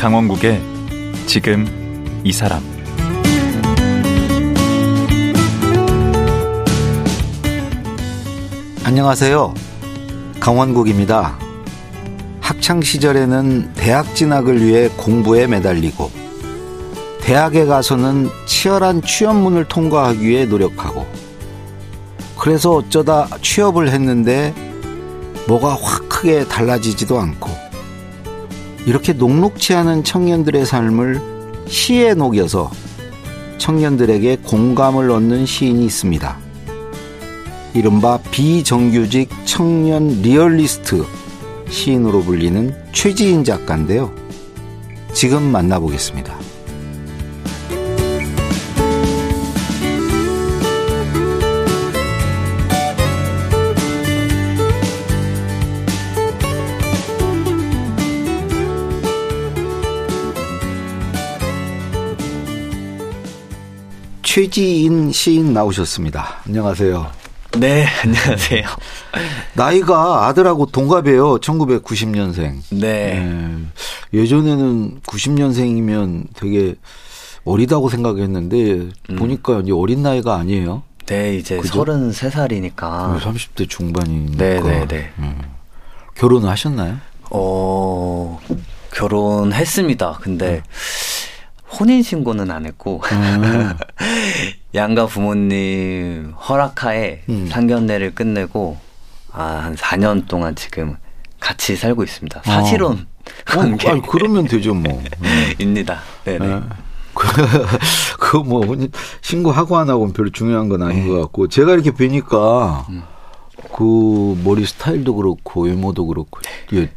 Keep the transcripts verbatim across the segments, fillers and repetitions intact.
강원국의 지금 이 사람. 안녕하세요. 강원국입니다. 학창시절에는 대학 진학을 위해 공부에 매달리고, 대학에 가서는 치열한 취업문을 통과하기 위해 노력하고, 그래서 어쩌다 취업을 했는데 뭐가 확 크게 달라지지도 않고, 이렇게 녹록치 않은 청년들의 삶을 시에 녹여서 청년들에게 공감을 얻는 시인이 있습니다. 이른바 비정규직 청년 리얼리스트 시인으로 불리는 최지인 작가인데요. 지금 만나보겠습니다. 최지인 시인 나오셨습니다. 안녕하세요. 네, 안녕하세요. 나이가 아들하고 동갑이에요. 천구백구십 년생. 네. 네. 예전에는 구십 년생이면 되게 어리다고 생각했는데 음. 보니까 이제 어린 나이가 아니에요. 네, 이제 그죠? 서른세 살이니까. 삼십 대 중반이니까. 네, 네, 네. 음. 결혼을 하셨나요? 어, 결혼했습니다. 근데 음. 혼인신고는 안 했고. 음. 양가 부모님 허락하에 음. 상견례를 끝내고 아, 한 사 년 동안 지금 같이 살고 있습니다. 사실혼 아. 관계. 어, 아니, 그러면 되죠 뭐. 음. 입니다. 네네. 그 뭐 신고하고 안 하고는 별로 중요한 건 아닌 것 같고, 제가 이렇게 뵈니까 음. 그 머리 스타일도 그렇고 외모도 그렇고 이게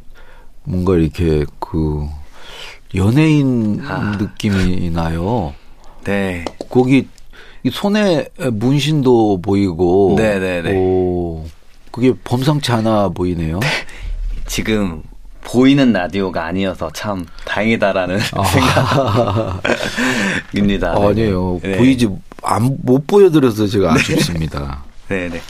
뭔가 이렇게 그 연예인 아. 느낌이 나요. 네. 거기 이 손에 문신도 보이고, 네네네. 오, 그게 범상치 않아 보이네요. 네. 지금 보이는 라디오가 아니어서 참 다행이다라는 아. 생각입니다. 아니에요. 네. 보이지 안, 못 보여드려서 제가 아쉽습니다. 네. 네네.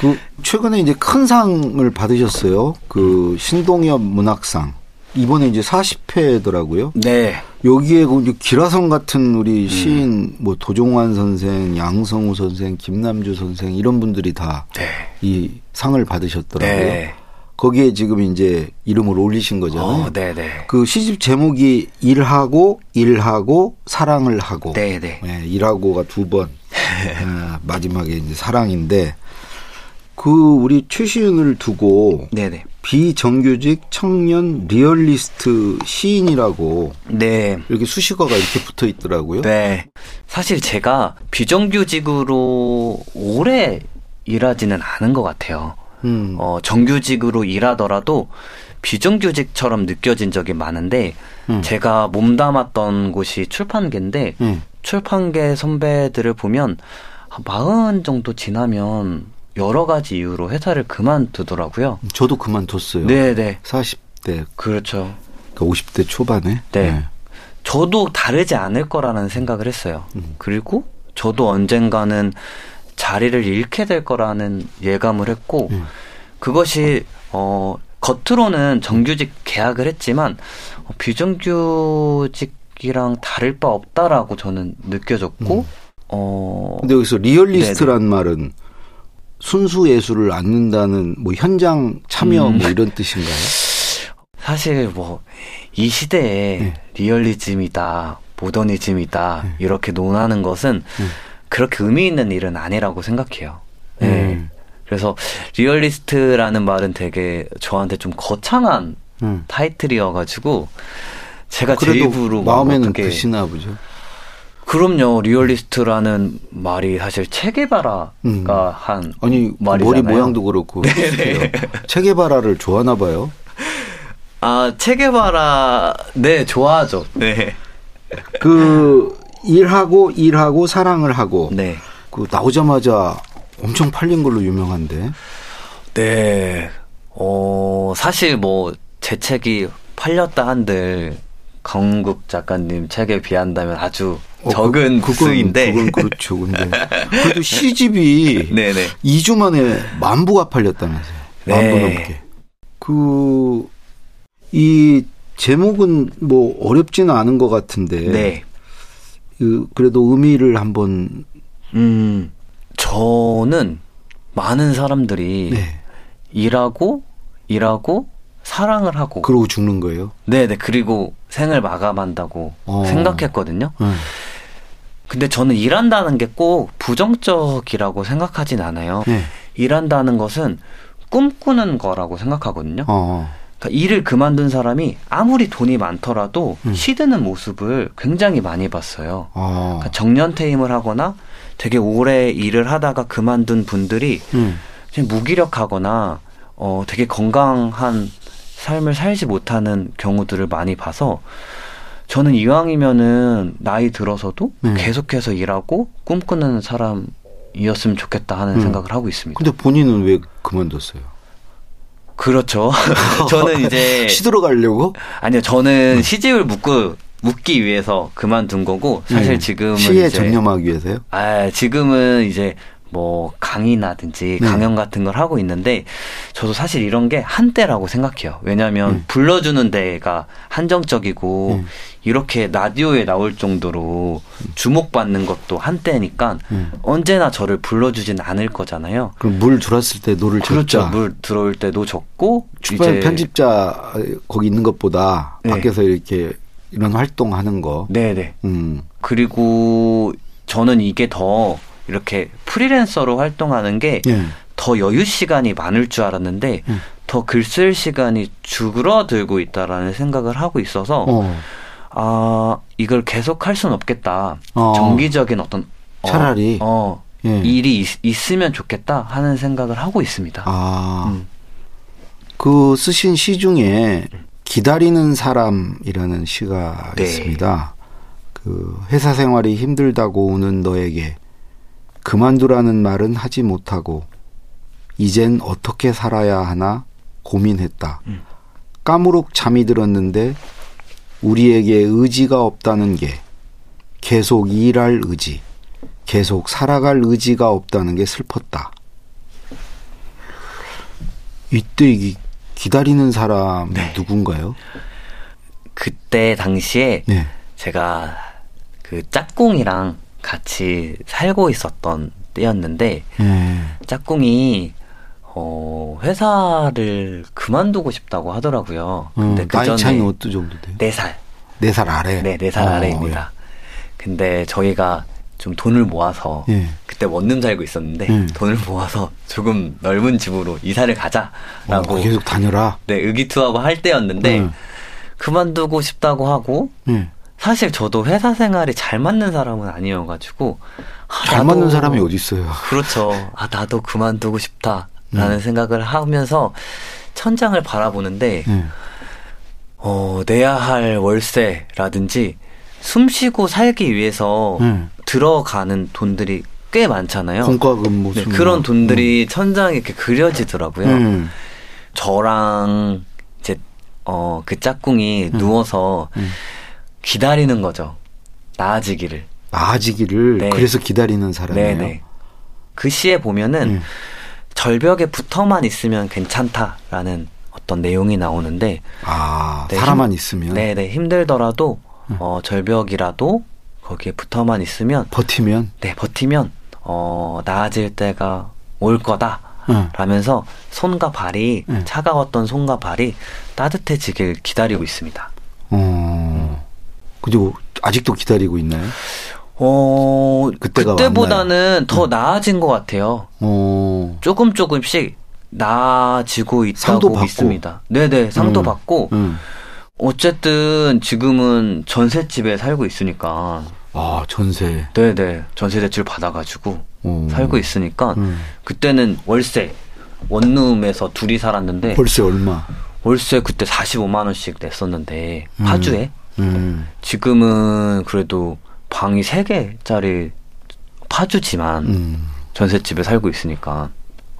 그 최근에 이제 큰 상을 받으셨어요. 그 신동엽 문학상. 이번에 이제 사십 회더라고요. 네. 여기에 기라성 같은 우리 시인, 음. 뭐 도종환 선생, 양성우 선생, 김남주 선생 이런 분들이 다 이 네. 상을 받으셨더라고요. 네. 거기에 지금 이제 이름을 올리신 거잖아요. 어, 네네. 그 시집 제목이 일하고 일하고 사랑을 하고. 네네. 네, 일하고가 두 번. 아, 마지막에 이제 사랑인데. 그 우리 최 시인을 두고 네네. 비정규직 청년 리얼리스트 시인이라고 네. 이렇게 수식어가 이렇게 붙어 있더라고요. 네. 사실 제가 비정규직으로 오래 일하지는 않은 것 같아요. 음. 어, 정규직으로 일하더라도 비정규직처럼 느껴진 적이 많은데 음. 제가 몸담았던 곳이 출판계인데 음. 출판계 선배들을 보면 마흔 정도 지나면 여러 가지 이유로 회사를 그만두더라고요. 저도 그만뒀어요. 네네. 사십 대. 그렇죠. 그러니까 오십 대 초반에. 네. 네. 저도 다르지 않을 거라는 생각을 했어요. 음. 그리고 저도 언젠가는 자리를 잃게 될 거라는 예감을 했고 음. 그것이 어, 겉으로는 정규직 계약을 했지만 어, 비정규직이랑 다를 바 없다라고 저는 느껴졌고 음. 어. 근데 여기서 리얼리스트란 네네. 말은 순수 예술을 안는다는 뭐 현장 참여 음. 뭐 이런 뜻인가요? 사실 뭐 이 시대에 네. 리얼리즘이다, 모더니즘이다 네. 이렇게 논하는 것은 네. 그렇게 의미 있는 일은 아니라고 생각해요. 네. 음. 그래서 리얼리스트라는 말은 되게 저한테 좀 거창한 음. 타이틀이어가지고 제가 제 입으로 마음에는 드시나 보죠. 그럼요. 리얼리스트라는 말이 사실 체 게바라가 음. 한 아니 말이잖아요. 머리 모양도 그렇고. 네네. 체 게바라를 좋아하나 봐요. 아, 체 게바라 네 좋아하죠. 네. 그 일하고 일하고 사랑을 하고. 네. 그 나오자마자 엄청 팔린 걸로 유명한데. 네. 어 사실 뭐 제 책이 팔렸다 한들 강원국 작가님 책에 비한다면 아주 어, 적은 수인데. 그건, 그건 그렇죠. 근데 그래도 시집이 네네. 이 주 만에 만 부가 팔렸다면서요. 만 부 네. 넘게. 그 이 제목은 뭐 어렵지는 않은 것 같은데. 네. 그 그래도 의미를 한번. 음, 저는 많은 사람들이 네. 일하고 일하고 사랑을 하고 그러고 죽는 거예요? 네네. 그리고 생을 마감한다고 어. 생각했거든요. 음. 근데 저는 일한다는 게 꼭 부정적이라고 생각하진 않아요. 네. 일한다는 것은 꿈꾸는 거라고 생각하거든요. 어. 그러니까 일을 그만둔 사람이 아무리 돈이 많더라도 음. 쉬드는 모습을 굉장히 많이 봤어요. 어. 그러니까 정년퇴임을 하거나 되게 오래 일을 하다가 그만둔 분들이 음. 무기력하거나 어, 되게 건강한 삶을 살지 못하는 경우들을 많이 봐서 저는 이왕이면은 나이 들어서도 음. 계속해서 일하고 꿈꾸는 사람이었으면 좋겠다 하는 음. 생각을 하고 있습니다. 근데 본인은 왜 그만뒀어요? 그렇죠. 저는 이제 시들어 가려고? 아니요, 저는 음. 시집을 묶고 묻기 위해서 그만둔 거고 사실 음. 지금은 시에 이제, 전념하기 위해서요? 아, 지금은 이제 뭐 강의나든지 네. 강연 같은 걸 하고 있는데 저도 사실 이런 게 한때라고 생각해요. 왜냐하면 음. 불러주는 데가 한정적이고 음. 이렇게 라디오에 나올 정도로 주목받는 것도 한때니까 음. 언제나 저를 불러주진 않을 거잖아요. 그럼 물 들어왔을 때 노를 젓자. 그렇죠. 물 들어올 때도 젓고. 출판 편집자 거기 있는 것보다 네. 밖에서 이렇게 이런 활동하는 거. 네네. 음. 그리고 저는 이게 더 이렇게 프리랜서로 활동하는 게 더 예. 여유 시간이 많을 줄 알았는데 예. 더 글 쓸 시간이 줄어들고 있다라는 생각을 하고 있어서 어. 아 이걸 계속 할 수는 없겠다. 어. 정기적인 어떤 어, 차라리 어, 예. 일이 있, 있으면 좋겠다 하는 생각을 하고 있습니다. 아, 음. 그 쓰신 시 중에 기다리는 사람이라는 시가 네. 있습니다. 그 회사 생활이 힘들다고 오는 너에게 그만두라는 말은 하지 못하고 이젠 어떻게 살아야 하나 고민했다. 음. 까무룩 잠이 들었는데 우리에게 의지가 없다는 게 계속 일할 의지, 계속 살아갈 의지가 없다는 게 슬펐다. 이때 이 기다리는 사람이 네. 누군가요? 그때 당시에 네. 제가 그 짝꿍이랑 같이 살고 있었던 때였는데 음. 짝꿍이 어, 회사를 그만두고 싶다고 하더라고요. 근데 음, 그 나이 차이 어느 정도 돼요? 네 살. 네 살 아래? 네, 네 살 어, 아래입니다. 예. 근데 저희가 좀 돈을 모아서 예. 그때 원룸 살고 있었는데 음. 돈을 모아서 조금 넓은 집으로 이사를 가자라고 어, 계속 다녀라? 네, 의기투하고 할 때였는데 음. 그만두고 싶다고 하고 음. 사실 저도 회사 생활이 잘 맞는 사람은 아니어가지고 아, 잘 맞는 사람이 어디 있어요. 그렇죠. 아 나도 그만두고 싶다라는 음. 생각을 하면서 천장을 바라보는데 음. 어, 내야 할 월세라든지 숨쉬고 살기 위해서 음. 들어가는 돈들이 꽤 많잖아요. 공과금 뭐 네, 그런 돈들이 음. 천장에 이렇게 그려지더라고요. 음. 저랑 이제 어, 그 짝꿍이 음. 누워서 음. 기다리는 거죠. 나아지기를. 나아지기를. 네. 그래서 기다리는 사람이에요. 네네. 그 시에 보면은 네. 절벽에 붙어만 있으면 괜찮다라는 어떤 내용이 나오는데 아 네, 사람만 힘, 있으면. 네네. 힘들더라도 응. 어, 절벽이라도 거기에 붙어만 있으면 버티면. 네. 버티면 어, 나아질 때가 올 거다. 응. 라면서 손과 발이 응. 차가웠던 손과 발이 따뜻해지길 기다리고 있습니다. 어. 그리고 아직도 기다리고 있나요? 어, 그때보다는 왔나요? 더 나아진 것 같아요. 어. 조금 조금씩 나아지고 있다고 상도 받고. 믿습니다. 네네, 상도 음. 받고 음. 어쨌든 지금은 전셋집에 살고 있으니까. 아, 전세. 네네, 전세 대출 받아가지고 오. 살고 있으니까 음. 그때는 월세 원룸에서 둘이 살았는데. 월세 얼마? 월세 그때 사십오만 원씩 냈었는데 음. 파주에. 음. 지금은 그래도 방이 세 개짜리 파주지만 음. 전셋집에 살고 있으니까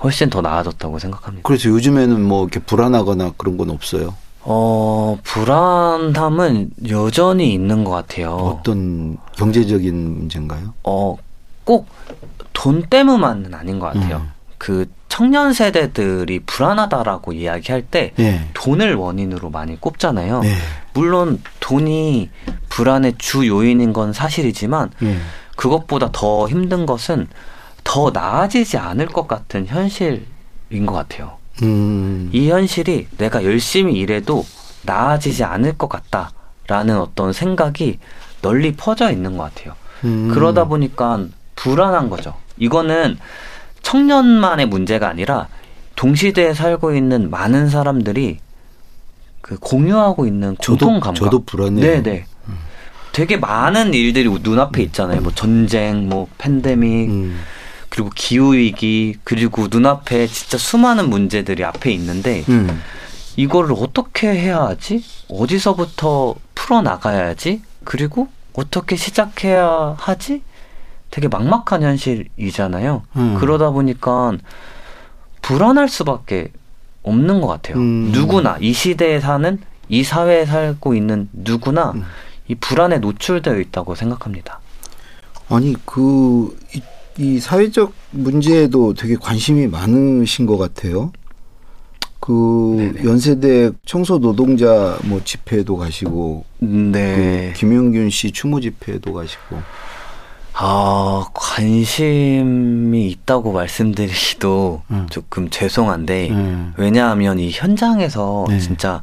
훨씬 더 나아졌다고 생각합니다. 그래서 요즘에는 뭐 이렇게 불안하거나 그런 건 없어요? 어, 불안함은 여전히 있는 것 같아요. 어떤 경제적인 문제인가요? 어, 꼭 돈 때문만은 아닌 것 같아요. 음. 그 청년 세대들이 불안하다라고 이야기할 때 예. 돈을 원인으로 많이 꼽잖아요. 예. 물론 돈이 불안의 주 요인인 건 사실이지만 예. 그것보다 더 힘든 것은 더 나아지지 않을 것 같은 현실인 것 같아요. 음. 이 현실이 내가 열심히 일해도 나아지지 않을 것 같다라는 어떤 생각이 널리 퍼져 있는 것 같아요. 음. 그러다 보니까 불안한 거죠. 이거는 청년만의 문제가 아니라 동시대에 살고 있는 많은 사람들이 그 공유하고 있는 공통 감각. 저도 불안해요. 네네. 음. 되게 많은 일들이 눈앞에 있잖아요. 뭐 전쟁, 뭐 팬데믹, 음. 그리고 기후위기, 그리고 눈앞에 진짜 수많은 문제들이 앞에 있는데 음. 이걸 어떻게 해야 하지? 어디서부터 풀어나가야지? 그리고 어떻게 시작해야 하지? 되게 막막한 현실이잖아요. 음. 그러다 보니까 불안할 수밖에 없는 것 같아요. 음. 누구나 이 시대에 사는, 이 사회에 살고 있는 누구나 음. 이 불안에 노출되어 있다고 생각합니다. 아니 그 이, 이 사회적 문제에도 되게 관심이 많으신 것 같아요. 그 네네. 연세대 청소 노동자 뭐 집회도 가시고, 네. 그 김용균 씨 추모 집회도 가시고. 아, 관심이 있다고 말씀드리기도 음. 조금 죄송한데 음. 왜냐하면 이 현장에서 네. 진짜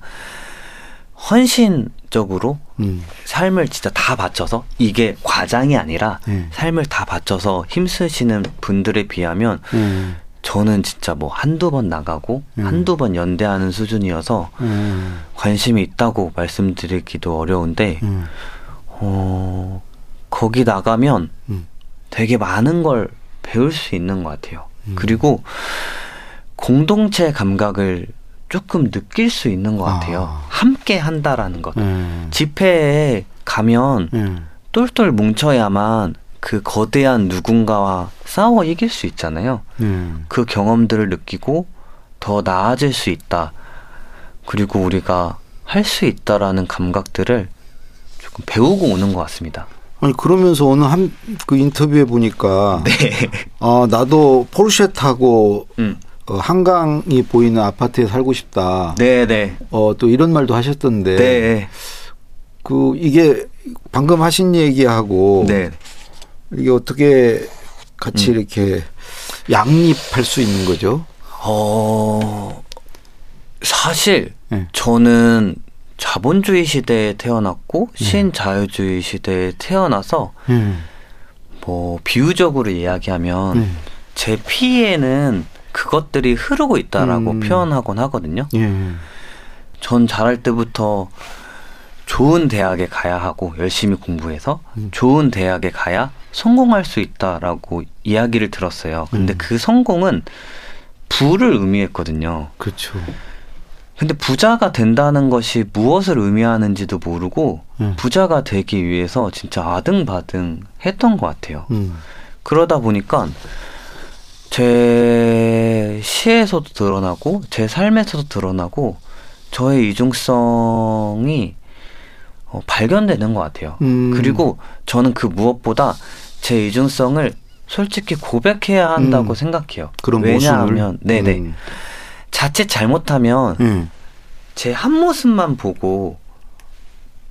헌신적으로 음. 삶을 진짜 다 바쳐서, 이게 과장이 아니라 네. 삶을 다 바쳐서 힘쓰시는 분들에 비하면 음. 저는 진짜 뭐 한두 번 나가고 음. 한두 번 연대하는 수준이어서 음. 관심이 있다고 말씀드리기도 어려운데 음. 어... 거기 나가면 음. 되게 많은 걸 배울 수 있는 것 같아요. 음. 그리고 공동체 감각을 조금 느낄 수 있는 것 같아요. 아. 함께 한다라는 것. 음. 집회에 가면 음. 똘똘 뭉쳐야만 그 거대한 누군가와 싸워 이길 수 있잖아요. 음. 그 경험들을 느끼고 더 나아질 수 있다. 그리고 우리가 할 수 있다라는 감각들을 조금 배우고 오는 것 같습니다. 아니 그러면서 오늘 한 그 인터뷰에 보니까 네. 어, 나도 포르쉐 타고 음. 어, 한강이 보이는 아파트에 살고 싶다. 네네. 네. 어, 또 이런 말도 하셨던데. 네. 그 이게 방금 하신 얘기하고 네. 이게 어떻게 같이 음. 이렇게 양립할 수 있는 거죠? 어 사실 네. 저는. 자본주의 시대에 태어났고 음. 신자유주의 시대에 태어나서 음. 뭐 비유적으로 이야기하면 음. 제 피에는 그것들이 흐르고 있다라고 음. 표현하곤 하거든요. 예. 전 자랄 때부터 좋은 대학에 가야 하고 열심히 공부해서 음. 좋은 대학에 가야 성공할 수 있다라고 이야기를 들었어요. 근데 음. 그 성공은 부를 의미했거든요. 그렇죠. 근데 부자가 된다는 것이 무엇을 의미하는지도 모르고 음. 부자가 되기 위해서 진짜 아등바등 했던 것 같아요. 음. 그러다 보니까 제 시에서도 드러나고 제 삶에서도 드러나고 저의 이중성이 어, 발견되는 것 같아요. 음. 그리고 저는 그 무엇보다 제 이중성을 솔직히 고백해야 한다고 음. 생각해요. 그런 왜냐하면 모습을? 네네. 음. 자칫 잘못하면 음. 제 한 모습만 보고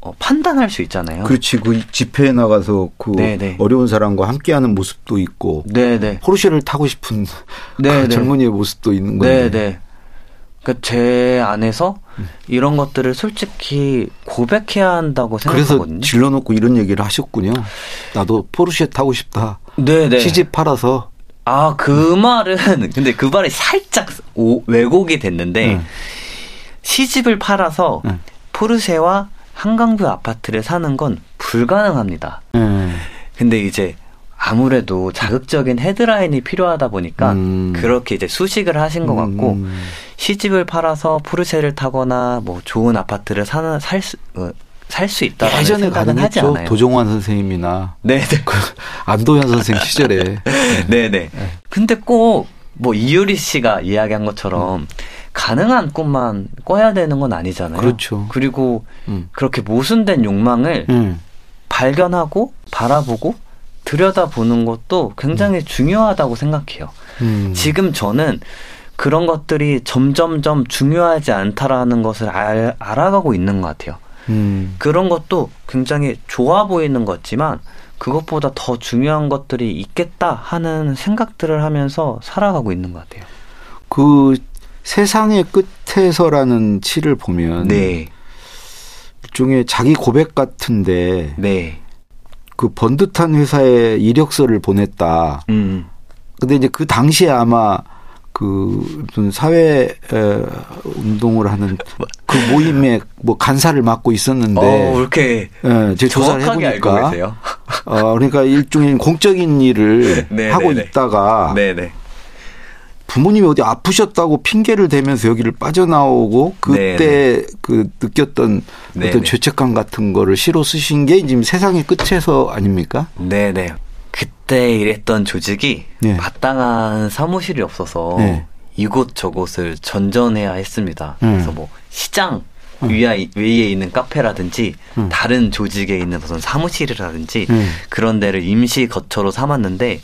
어, 판단할 수 있잖아요. 그렇지. 그 집회에 나가서 그 네네. 어려운 사람과 함께하는 모습도 있고 네네. 포르쉐를 타고 싶은 그 젊은이의 모습도 있는 건데. 네네. 그러니까 제 안에서 음. 이런 것들을 솔직히 고백해야 한다고 생각하거든요. 그래서 질러놓고 이런 얘기를 하셨군요. 나도 포르쉐 타고 싶다. 네네. 시집 팔아서. 아, 그 음. 말은 근데 그 말이 살짝 오, 왜곡이 됐는데 음. 시집을 팔아서 음. 포르쉐와 한강뷰 아파트를 사는 건 불가능합니다. 음. 근데 이제 아무래도 자극적인 헤드라인이 필요하다 보니까 음. 그렇게 이제 수식을 하신 것 같고 음. 시집을 팔아서 포르쉐를 타거나 뭐 좋은 아파트를 사는 살 수 어, 살 수 있다라는 예전에 가능하지 않아요. 도종환 선생님이나 네네. 안도현 선생님 시절에 네네. 네. 근데 꼭 뭐 이유리 씨가 이야기한 것처럼 음. 가능한 꿈만 꿔야 되는 건 아니잖아요. 그렇죠. 그리고 음. 그렇게 모순된 욕망을 음. 발견하고 바라보고 들여다보는 것도 굉장히 음. 중요하다고 생각해요. 음. 지금 저는 그런 것들이 점점점 중요하지 않다라는 것을 알, 알아가고 있는 것 같아요. 음. 그런 것도 굉장히 좋아 보이는 것 같지만 그것보다 더 중요한 것들이 있겠다 하는 생각들을 하면서 살아가고 있는 것 같아요. 그 세상의 끝에서라는 시를 보면 네. 일종의 자기 고백 같은데 네. 그 번듯한 회사에 이력서를 보냈다. 음. 근데 이제 그 당시에 아마 그 사회 운동을 하는 그 모임에 뭐 간사를 맡고 있었는데, 어, 이렇게 예, 제가 조사를 해보니까, 어, 그러니까 일종의 공적인 일을 네, 하고 네, 있다가 네, 네. 부모님이 어디 아프셨다고 핑계를 대면서 여기를 빠져나오고 그때 네, 네. 그 느꼈던 네, 어떤 네. 죄책감 같은 거를 시로 쓰신 게 지금 세상의 끝에서 아닙니까? 네, 네. 그때 일했던 조직이 네. 마땅한 사무실이 없어서 네. 이곳 저곳을 전전해야 했습니다. 음. 그래서 뭐 시장 음. 위에, 위에 있는 카페라든지 음. 다른 조직에 있는 무슨 사무실이라든지 음. 그런 데를 임시 거처로 삼았는데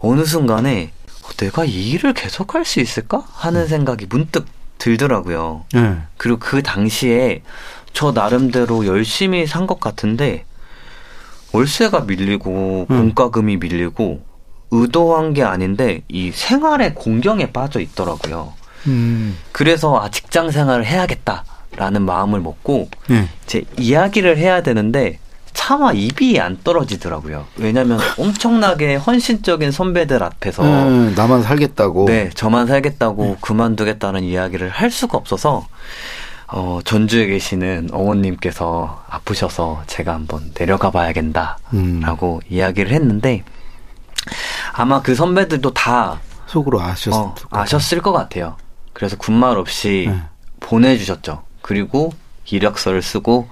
어느 순간에 내가 이 일을 계속할 수 있을까 하는 생각이 문득 들더라고요. 음. 그리고 그 당시에 저 나름대로 열심히 산 것 같은데 월세가 밀리고 공과금이 음. 밀리고 의도한 게 아닌데 이 생활의 공경에 빠져 있더라고요. 음. 그래서 아, 직장 생활을 해야겠다라는 마음을 먹고 음. 이제 이야기를 해야 되는데 차마 입이 안 떨어지더라고요. 왜냐하면 엄청나게 헌신적인 선배들 앞에서 음, 나만 살겠다고 네, 저만 살겠다고 음. 그만두겠다는 이야기를 할 수가 없어서 어, 전주에 계시는 어머님께서 아프셔서 제가 한번 내려가 봐야겠다 라고 음. 이야기를 했는데 아마 그 선배들도 다 속으로 아셨, 어, 아셨을 것 같아요. 그래서 군말 없이 네. 보내주셨죠. 그리고 이력서를 쓰고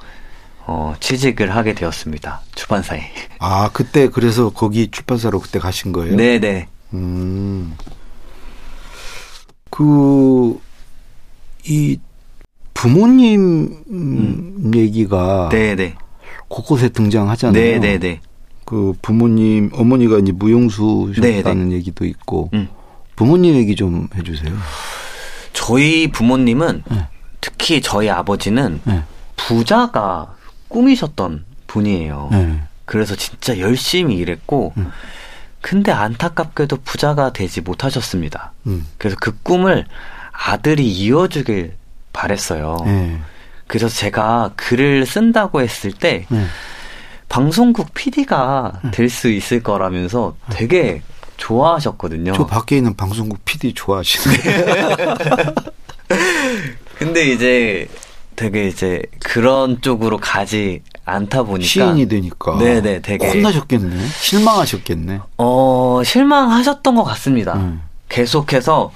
어, 취직을 하게 되었습니다. 출판사에. 아, 그때 그래서 거기 출판사로 그때 가신 거예요? 네네. 음. 그, 이, 부모님 음. 얘기가 네네. 곳곳에 등장하잖아요. 네네네. 그 부모님 어머니가 이제 무용수셨다는 얘기도 있고 음. 부모님 얘기 좀 해주세요. 저희 부모님은 네. 특히 저희 아버지는 네. 부자가 꿈이셨던 분이에요. 네. 그래서 진짜 열심히 일했고 음. 근데 안타깝게도 부자가 되지 못하셨습니다. 음. 그래서 그 꿈을 아들이 이어주길 바랬어요. 네. 그래서 제가 글을 쓴다고 했을 때 네. 방송국 피디가 네. 될 수 있을 거라면서 되게 좋아하셨거든요. 저 밖에 있는 방송국 피디 좋아하시네. 근데 이제 되게 이제 그런 쪽으로 가지 않다 보니까 시인이 되니까 네네 되게 혼나셨겠네. 실망하셨겠네. 어 실망하셨던 것 같습니다. 음. 계속해서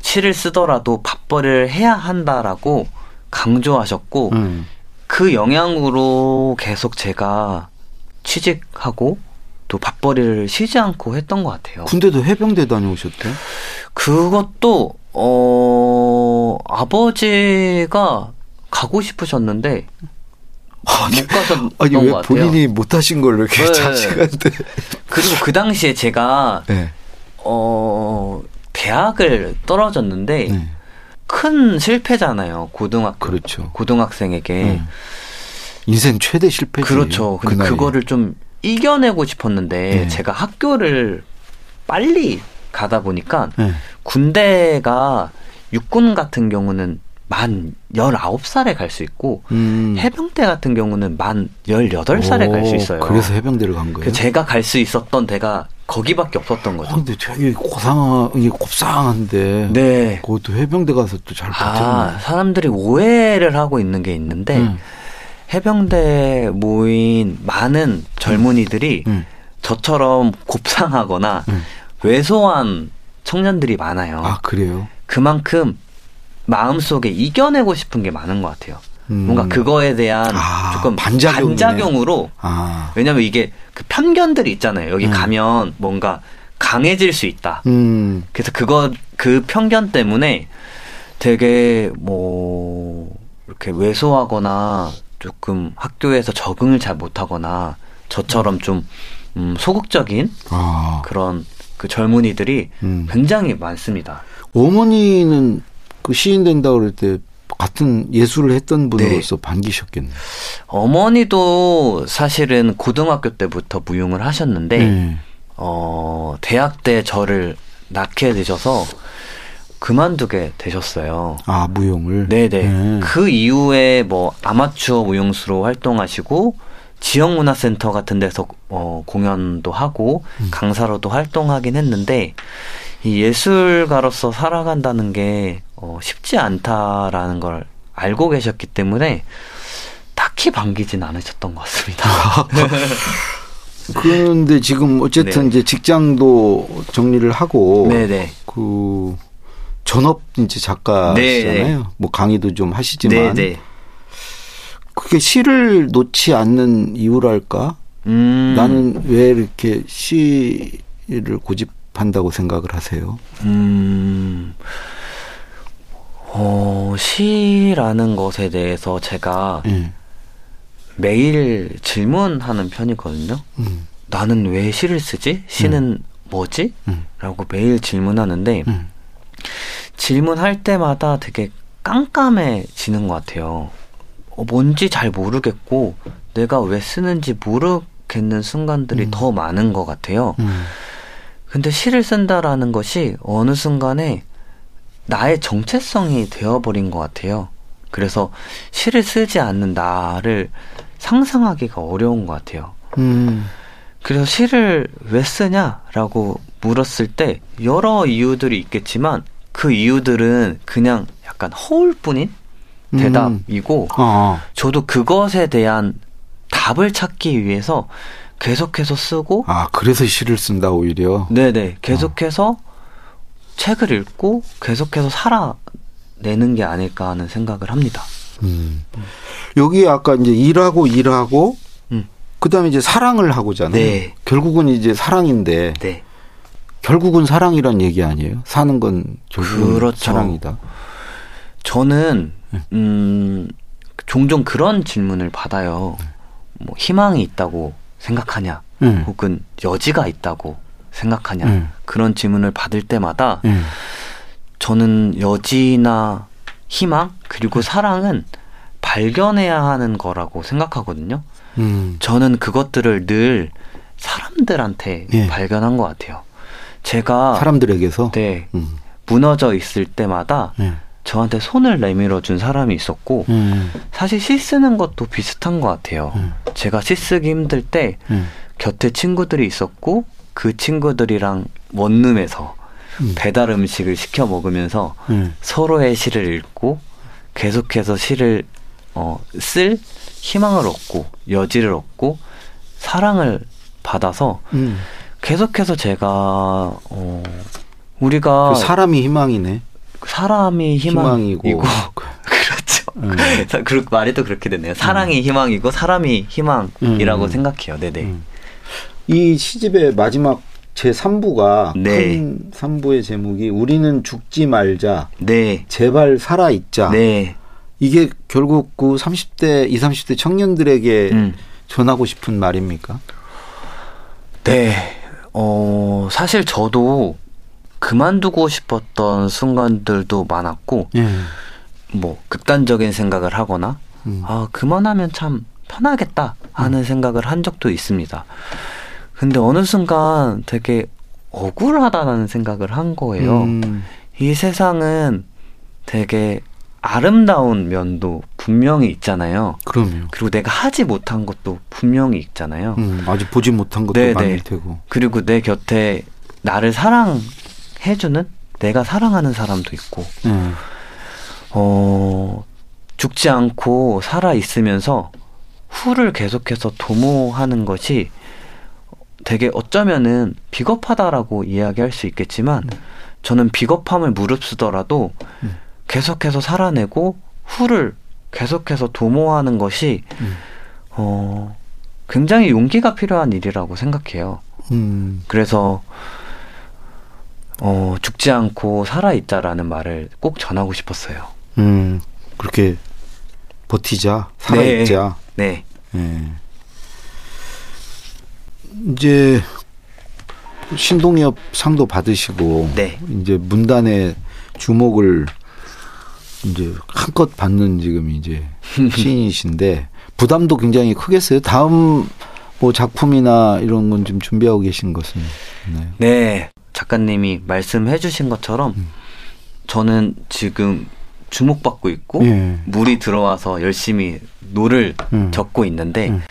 시를 쓰더라도 밥벌이를 해야 한다라고 강조하셨고 음. 그 영향으로 계속 제가 취직하고 또 밥벌이를 쉬지 않고 했던 것 같아요. 군대도 해병대 다녀오셨대? 그것도 어 아버지가 가고 싶으셨는데 아니, 못 가서 아니 왜 본인이 못하신 걸 왜 이렇게 네. 자식한테 그리고 그 당시에 제가 네. 어 대학을 떨어졌는데 네. 큰 실패잖아요. 고등학 그렇죠. 고등학생에게 음. 인생 최대 실패지. 그렇죠. 근데 그 그거를 좀 이겨내고 싶었는데 네. 제가 학교를 빨리 가다 보니까 네. 군대가 육군 같은 경우는 만 열아홉 살에 갈 수 있고 음. 해병대 같은 경우는 만 열여덟 살에 갈 수 있어요. 그래서 해병대를 간 거예요? 제가 갈 수 있었던 데가 거기밖에 없었던 거죠. 어, 근데 되게 고상, 이게 곱상한데 네. 그것도 해병대 가서 또 잘 버텼네. 아, 사람들이 오해를 하고 있는 게 있는데 음. 해병대 모인 많은 젊은이들이 음. 저처럼 곱상하거나 음. 왜소한 청년들이 많아요. 아, 그래요? 그만큼 마음속에 이겨내고 싶은 게 많은 것 같아요. 음. 뭔가 그거에 대한 아, 조금 반작용이네. 반작용으로 아. 왜냐하면 이게 그 편견들이 있잖아요. 여기 음. 가면 뭔가 강해질 수 있다. 음. 그래서 그거 그 편견 때문에 되게 뭐 이렇게 왜소하거나 조금 학교에서 적응을 잘 못하거나 저처럼 좀 음, 소극적인 아. 그런 그 젊은이들이 음. 굉장히 많습니다. 어머니는 그 시인 된다고 그럴 때 같은 예술을 했던 분으로서 네. 반기셨겠네요. 어머니도 사실은 고등학교 때부터 무용을 하셨는데 네. 어, 대학 때 저를 낳게 되셔서 그만두게 되셨어요. 아, 무용을? 네네. 네. 그 이후에 뭐 아마추어 무용수로 활동하시고 지역문화센터 같은 데서 어, 공연도 하고 음. 강사로도 활동하긴 했는데 이 예술가로서 살아간다는 게 어, 쉽지 않다라는 걸 알고 계셨기 때문에 딱히 반기진 않으셨던 것 같습니다. 그런데 지금 어쨌든 네. 이제 직장도 정리를 하고 네네. 그 전업 이제 작가시잖아요. 네네. 뭐 강의도 좀 하시지만 네네. 그게 시를 놓지 않는 이유랄까? 음. 나는 왜 이렇게 시를 고집한다고 생각을 하세요? 음. 어, 시라는 것에 대해서 제가 음. 매일 질문하는 편이거든요. 음. 나는 왜 시를 쓰지? 시는 음. 뭐지? 음. 라고 매일 질문하는데 음. 질문할 때마다 되게 깜깜해지는 것 같아요. 뭔지 잘 모르겠고 내가 왜 쓰는지 모르겠는 순간들이 음. 더 많은 것 같아요. 음. 근데 시를 쓴다라는 것이 어느 순간에 나의 정체성이 되어버린 것 같아요. 그래서 시를 쓰지 않는 나를 상상하기가 어려운 것 같아요. 음. 그래서 시를 왜 쓰냐라고 물었을 때 여러 이유들이 있겠지만 그 이유들은 그냥 약간 허울 뿐인 대답이고 음. 어. 저도 그것에 대한 답을 찾기 위해서 계속해서 쓰고 아 그래서 시를 쓴다 오히려 네네 계속해서 어. 책을 읽고 계속해서 살아내는 게 아닐까 하는 생각을 합니다. 음. 여기 아까 이제 일하고 일하고 음. 그다음에 이제 사랑을 하고잖아요. 네. 결국은 이제 사랑인데 네. 결국은 사랑이란 얘기 아니에요? 사는 건 결국은 그렇죠. 사랑이다. 저는 음, 종종 그런 질문을 받아요. 뭐 희망이 있다고 생각하냐 음. 혹은 여지가 있다고 생각하냐 음. 그런 질문을 받을 때마다 음. 저는 여지나 희망 그리고 음. 사랑은 발견해야 하는 거라고 생각하거든요. 음. 저는 그것들을 늘 사람들한테 예. 발견한 것 같아요. 제가 사람들에게서 네, 음. 무너져 있을 때마다 예. 저한테 손을 내밀어 준 사람이 있었고 음. 사실 시 쓰는 것도 비슷한 것 같아요. 음. 제가 시 쓰기 힘들 때 음. 곁에 친구들이 있었고 그 친구들이랑 원룸에서 음. 배달 음식을 시켜 먹으면서 음. 서로의 시를 읽고 계속해서 시를 어, 쓸 희망을 얻고 여지를 얻고 사랑을 받아서 음. 계속해서 제가 어, 우리가 그 사람이 희망이네. 사람이 희망이고, 희망이고. 그렇죠. 음. 그렇게 말이 또 그렇게 되네요. 사랑이 음. 희망이고 사람이 희망이라고 음. 생각해요. 네네. 음. 이 시집의 마지막 제삼 부가 네. 큰 삼 부의 제목이 우리는 죽지 말자. 네. 제발 살아있자. 네. 이게 결국 그 삼십 대, 이십, 삼십 대 청년들에게 음. 전하고 싶은 말입니까? 네. 어, 사실 저도 그만두고 싶었던 순간들도 많았고 예. 뭐 극단적인 생각을 하거나 음. 아 그만하면 참 편하겠다 하는 음. 생각을 한 적도 있습니다. 근데 어느 순간 되게 억울하다라는 생각을 한 거예요. 음. 이 세상은 되게 아름다운 면도 분명히 있잖아요. 그럼요. 그리고 내가 하지 못한 것도 분명히 있잖아요. 음, 아직 보지 못한 것도 네네. 많을 테고. 그리고 내 곁에 나를 사랑 해주는 내가 사랑하는 사람도 있고 음. 어, 죽지 않고 살아있으면서 후를 계속해서 도모하는 것이 되게 어쩌면은 비겁하다라고 이야기할 수 있겠지만 음. 저는 비겁함을 무릅쓰더라도 음. 계속해서 살아내고 후를 계속해서 도모하는 것이 음. 어, 굉장히 용기가 필요한 일이라고 생각해요. 음. 그래서 어, 죽지 않고 살아있자라는 말을 꼭 전하고 싶었어요. 음, 그렇게 버티자, 살아있자. 네. 네. 네. 이제 신동엽 상도 받으시고, 네. 이제 문단에 주목을 이제 한껏 받는 지금 이제 시인이신데 부담도 굉장히 크겠어요. 다음 뭐 작품이나 이런 건 좀 준비하고 계신 것은? 네. 네. 작가님이 말씀해 주신 것처럼 음. 저는 지금 주목받고 있고 예. 물이 들어와서 열심히 노를 음. 적고 있는데 음.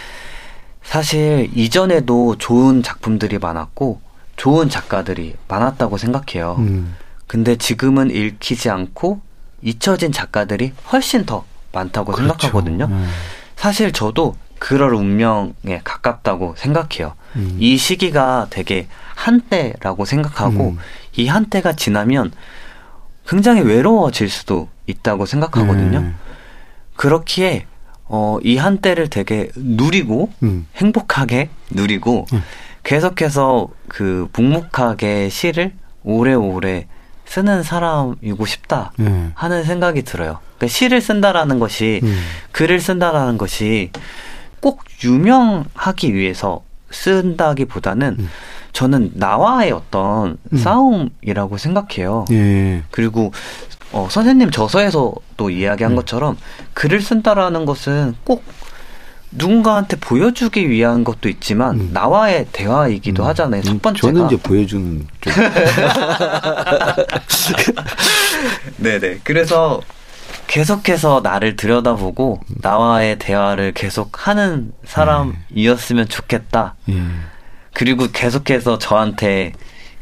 사실 이전에도 좋은 작품들이 많았고 좋은 작가들이 많았다고 생각해요. 음. 근데 지금은 읽히지 않고 잊혀진 작가들이 훨씬 더 많다고 그렇죠. 생각하거든요. 음. 사실 저도 그럴 운명에 가깝다고 생각해요. 음. 이 시기가 되게 한때라고 생각하고 음. 이 한때가 지나면 굉장히 외로워질 수도 있다고 생각하거든요. 음. 그렇기에 어, 이 한때를 되게 누리고 음. 행복하게 누리고 음. 계속해서 그 묵묵하게 시를 오래오래 쓰는 사람이고 싶다 음. 하는 생각이 들어요. 그러니까 시를 쓴다라는 것이 음. 글을 쓴다라는 것이 꼭 유명하기 위해서 쓴다기보다는 음. 저는 나와의 어떤 음. 싸움이라고 생각해요. 예. 그리고 어, 선생님 저서에서도 이야기한 음. 것처럼 글을 쓴다라는 것은 꼭 누군가한테 보여주기 위한 것도 있지만 음. 나와의 대화이기도 음. 하잖아요. 첫 번째가. 저는 이제 보여주는 쪽. 네네. 그래서 계속해서 나를 들여다보고 나와의 대화를 계속하는 사람이었으면 좋겠다. 음. 그리고 계속해서 저한테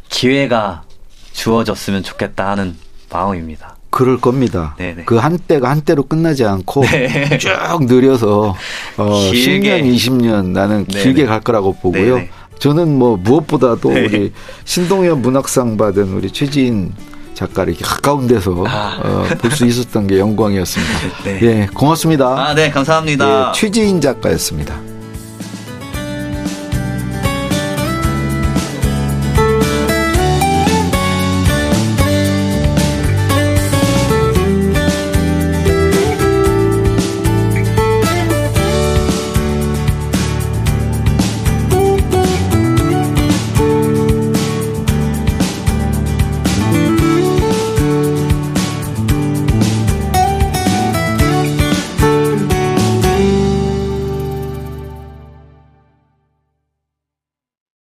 기회가 주어졌으면 좋겠다 하는 마음입니다. 그럴 겁니다. 네네. 그 한때가 한때로 끝나지 않고 네. 쭉 느려서 어 십 년, 이십 년 나는 네네. 길게 갈 거라고 보고요. 네네. 저는 뭐 무엇보다도 네네. 우리 신동엽 문학상 받은 우리 최지인 작가를 이렇게 가까운 데서 아. 어, 볼 수 있었던 게 영광이었습니다. 네. 예, 고맙습니다. 아, 네, 감사합니다. 예, 최지인 작가였습니다.